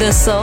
The Soul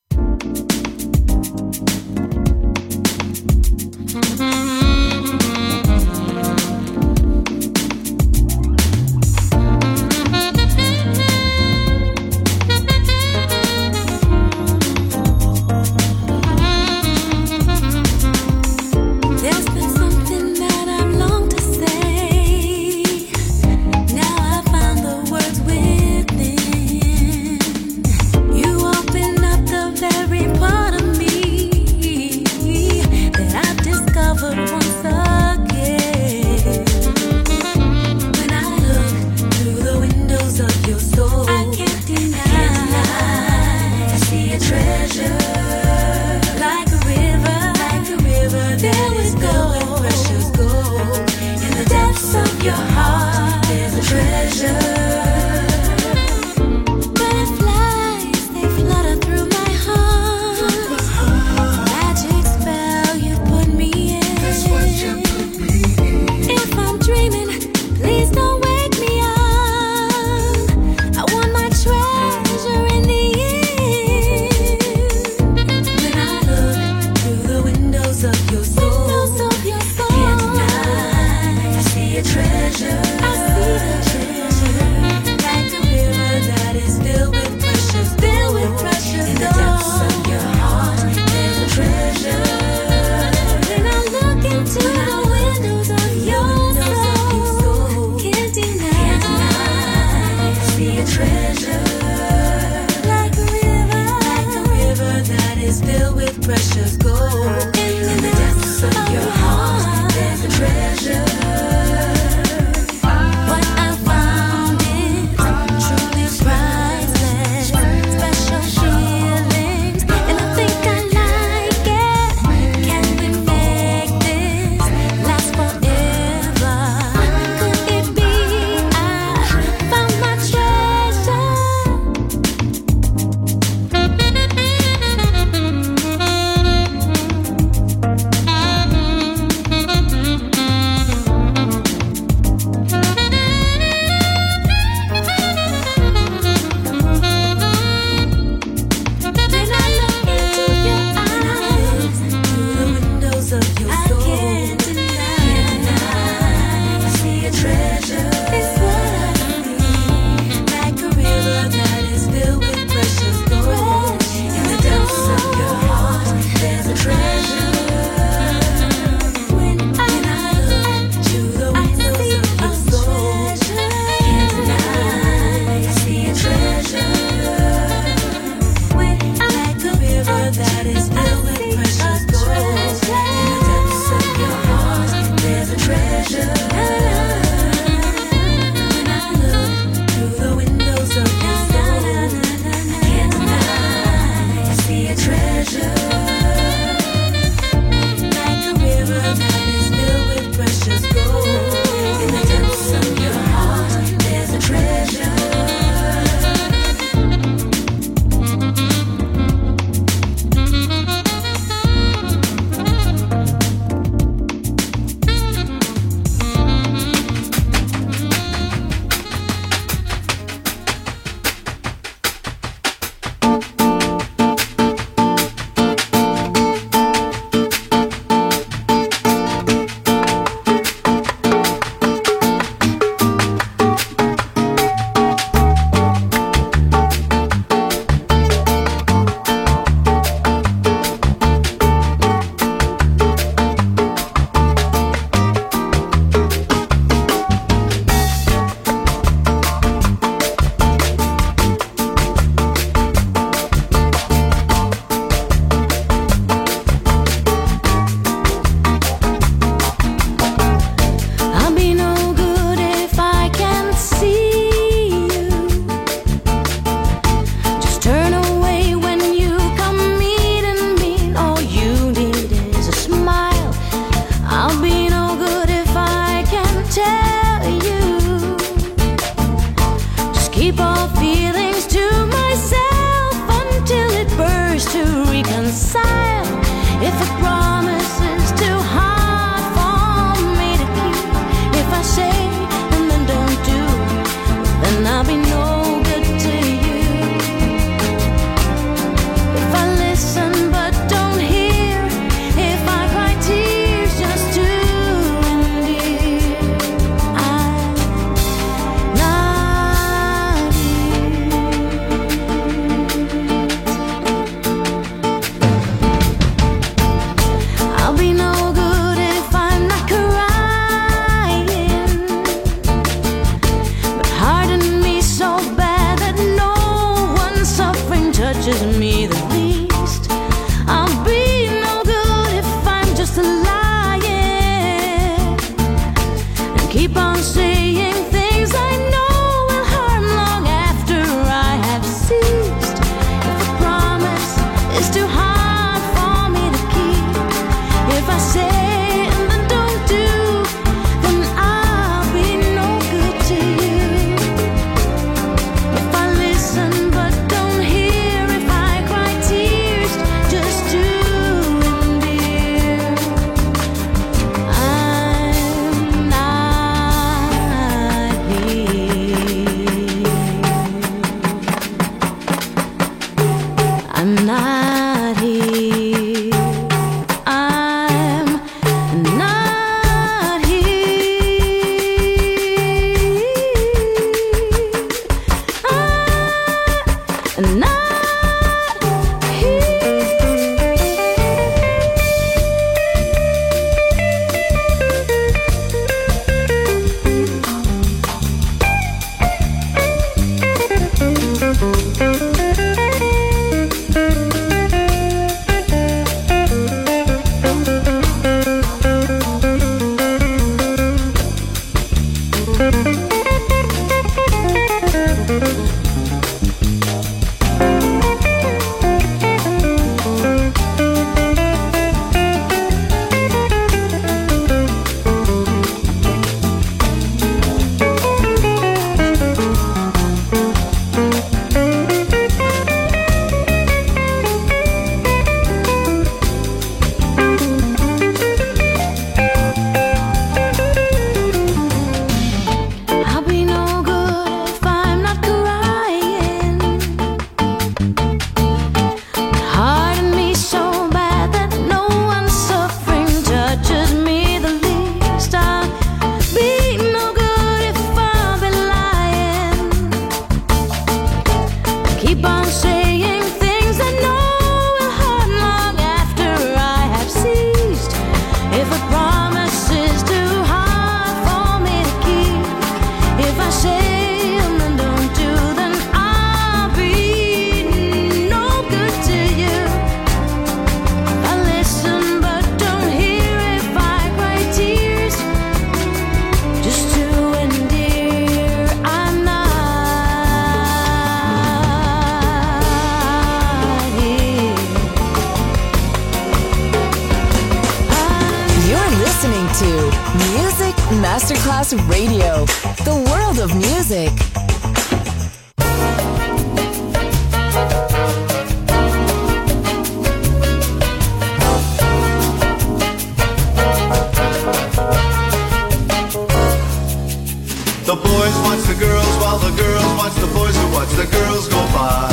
The boys who watch the girls go by.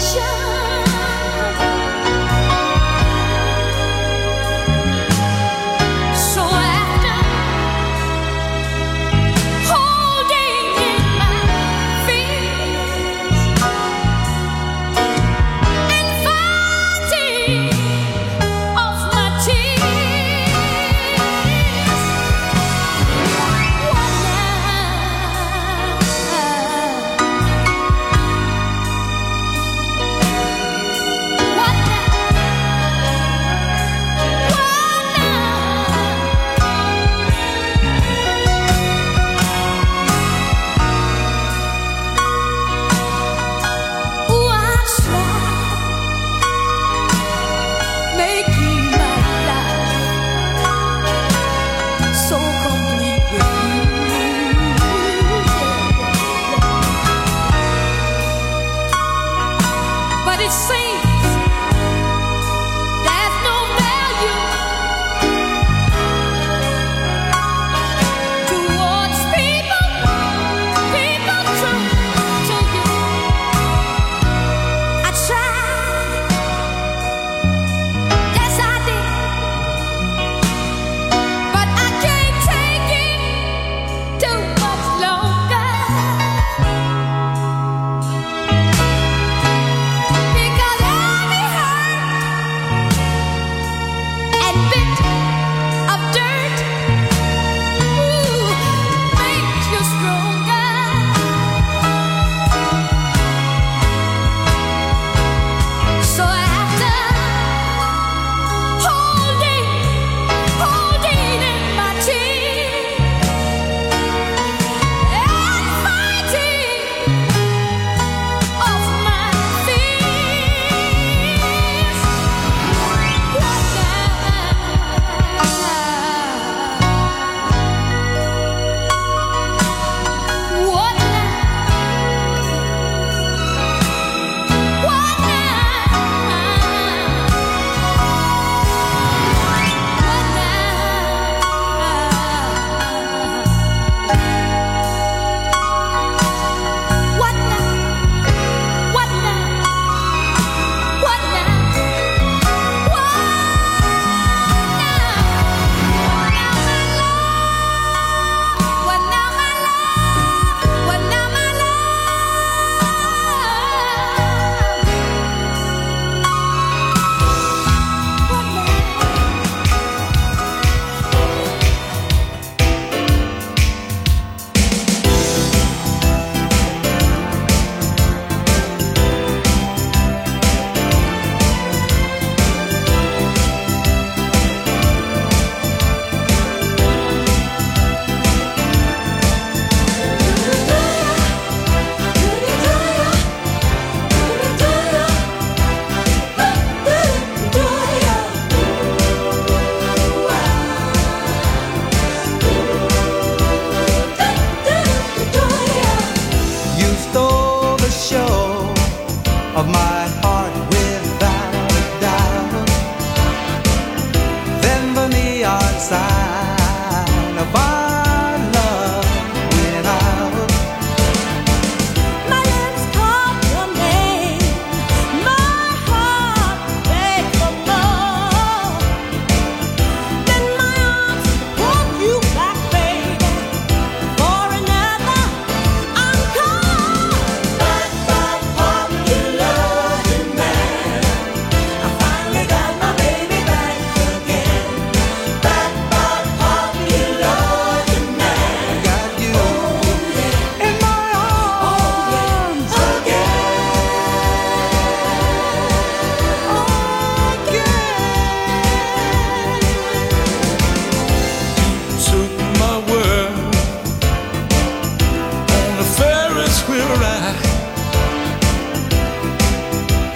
Show.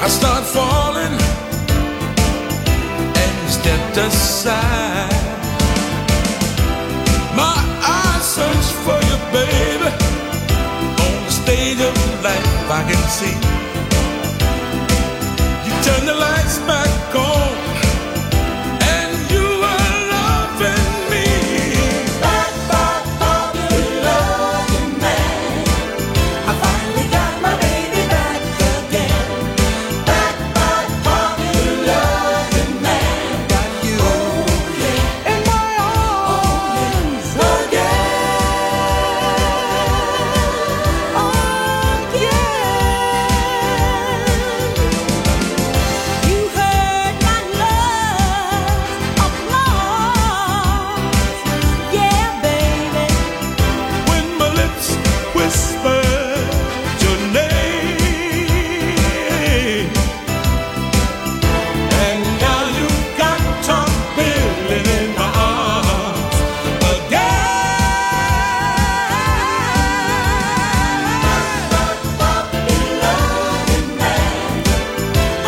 I start falling and stepped aside. My eyes search for you, baby. On the stage of life I can see. You turn the lights back on and you are loving me. Back, you're loving me. I finally got my baby back again. Back, you're loving me. Got you, oh yeah, in my arms, oh yeah, oh yeah. You heard my love applause, yeah baby. When my lips whisper your name, and now you got Tom Billy in my arms again.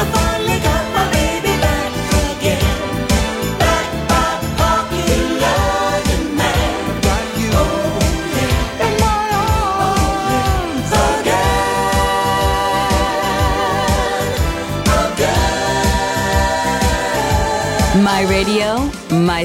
I finally got my baby back again. Back, you're loving me. Got you, oh yeah, in my arms again. My radio, my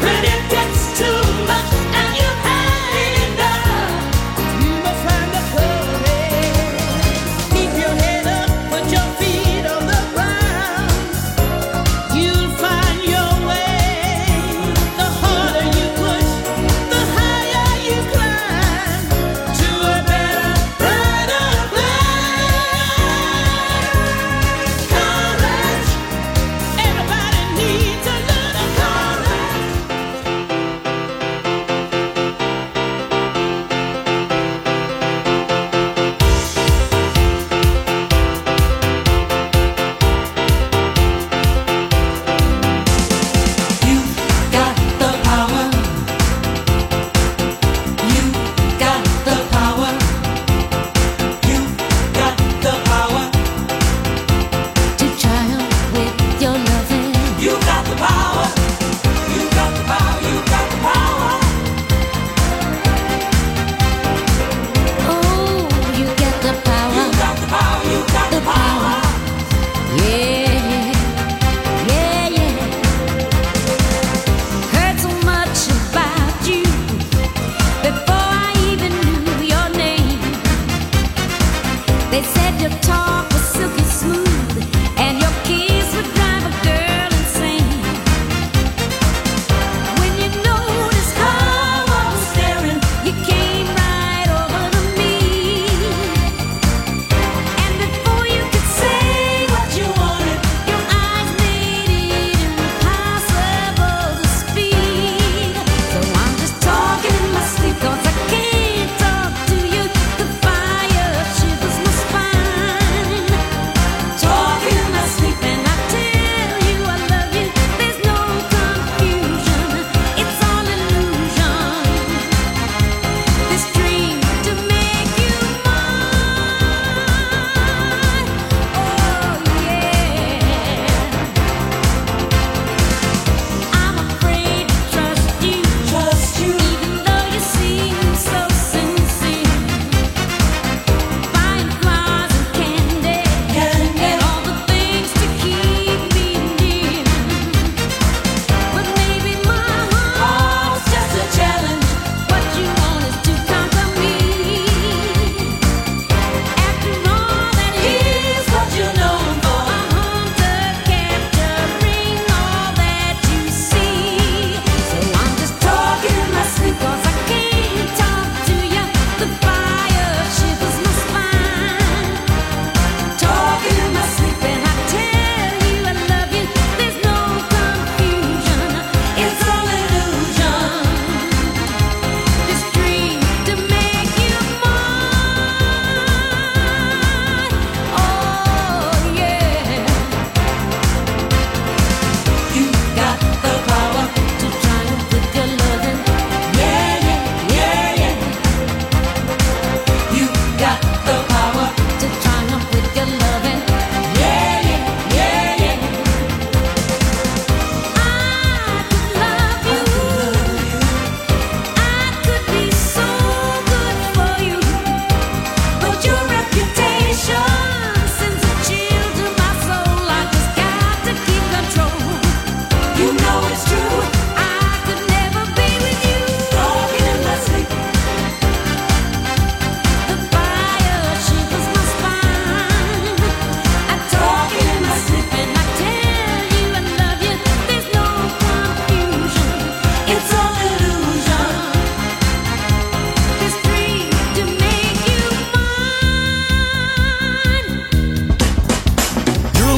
When it gets too much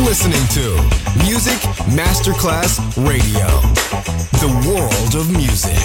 listening to Music Masterclass Radio, the world of music.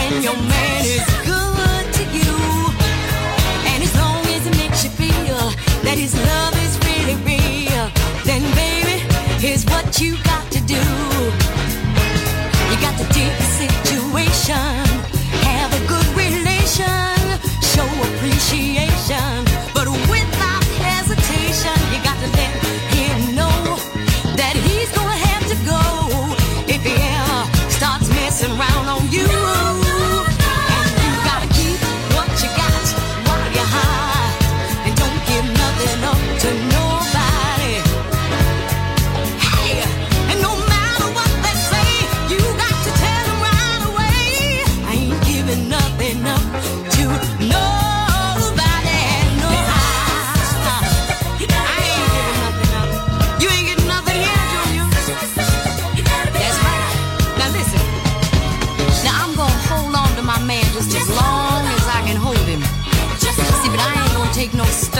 When your man is good to you, and as long as it makes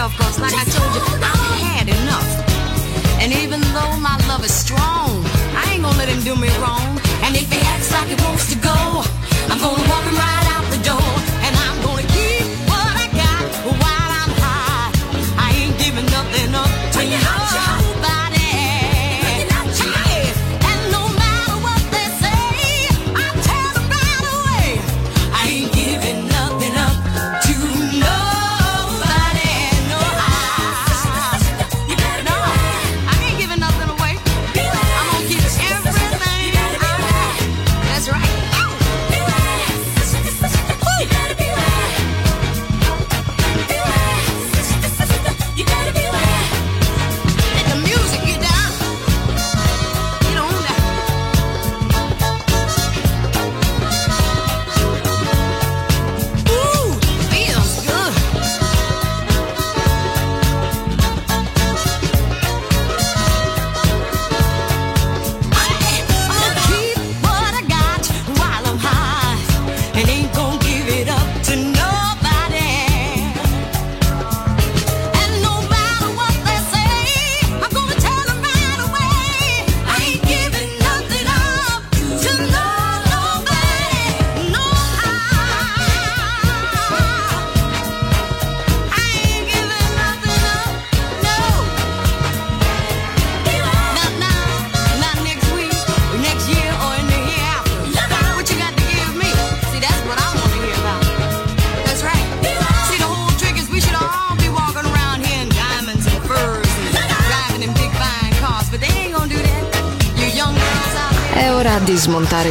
stuff, cause like I told you, I had enough. And even though my love is strong, I ain't gonna let him do me wrong. And if he acts like he wants to go, I'm gonna walk him right out the door. And I'm gonna keep what I got while I'm high. I ain't giving nothing up to nobody. And no matter what they say, I tell them right away, I ain't giving nothing up to nobody. No, I ain't giving nothing away. I'm gonna give everything I got. That's right. Di smontare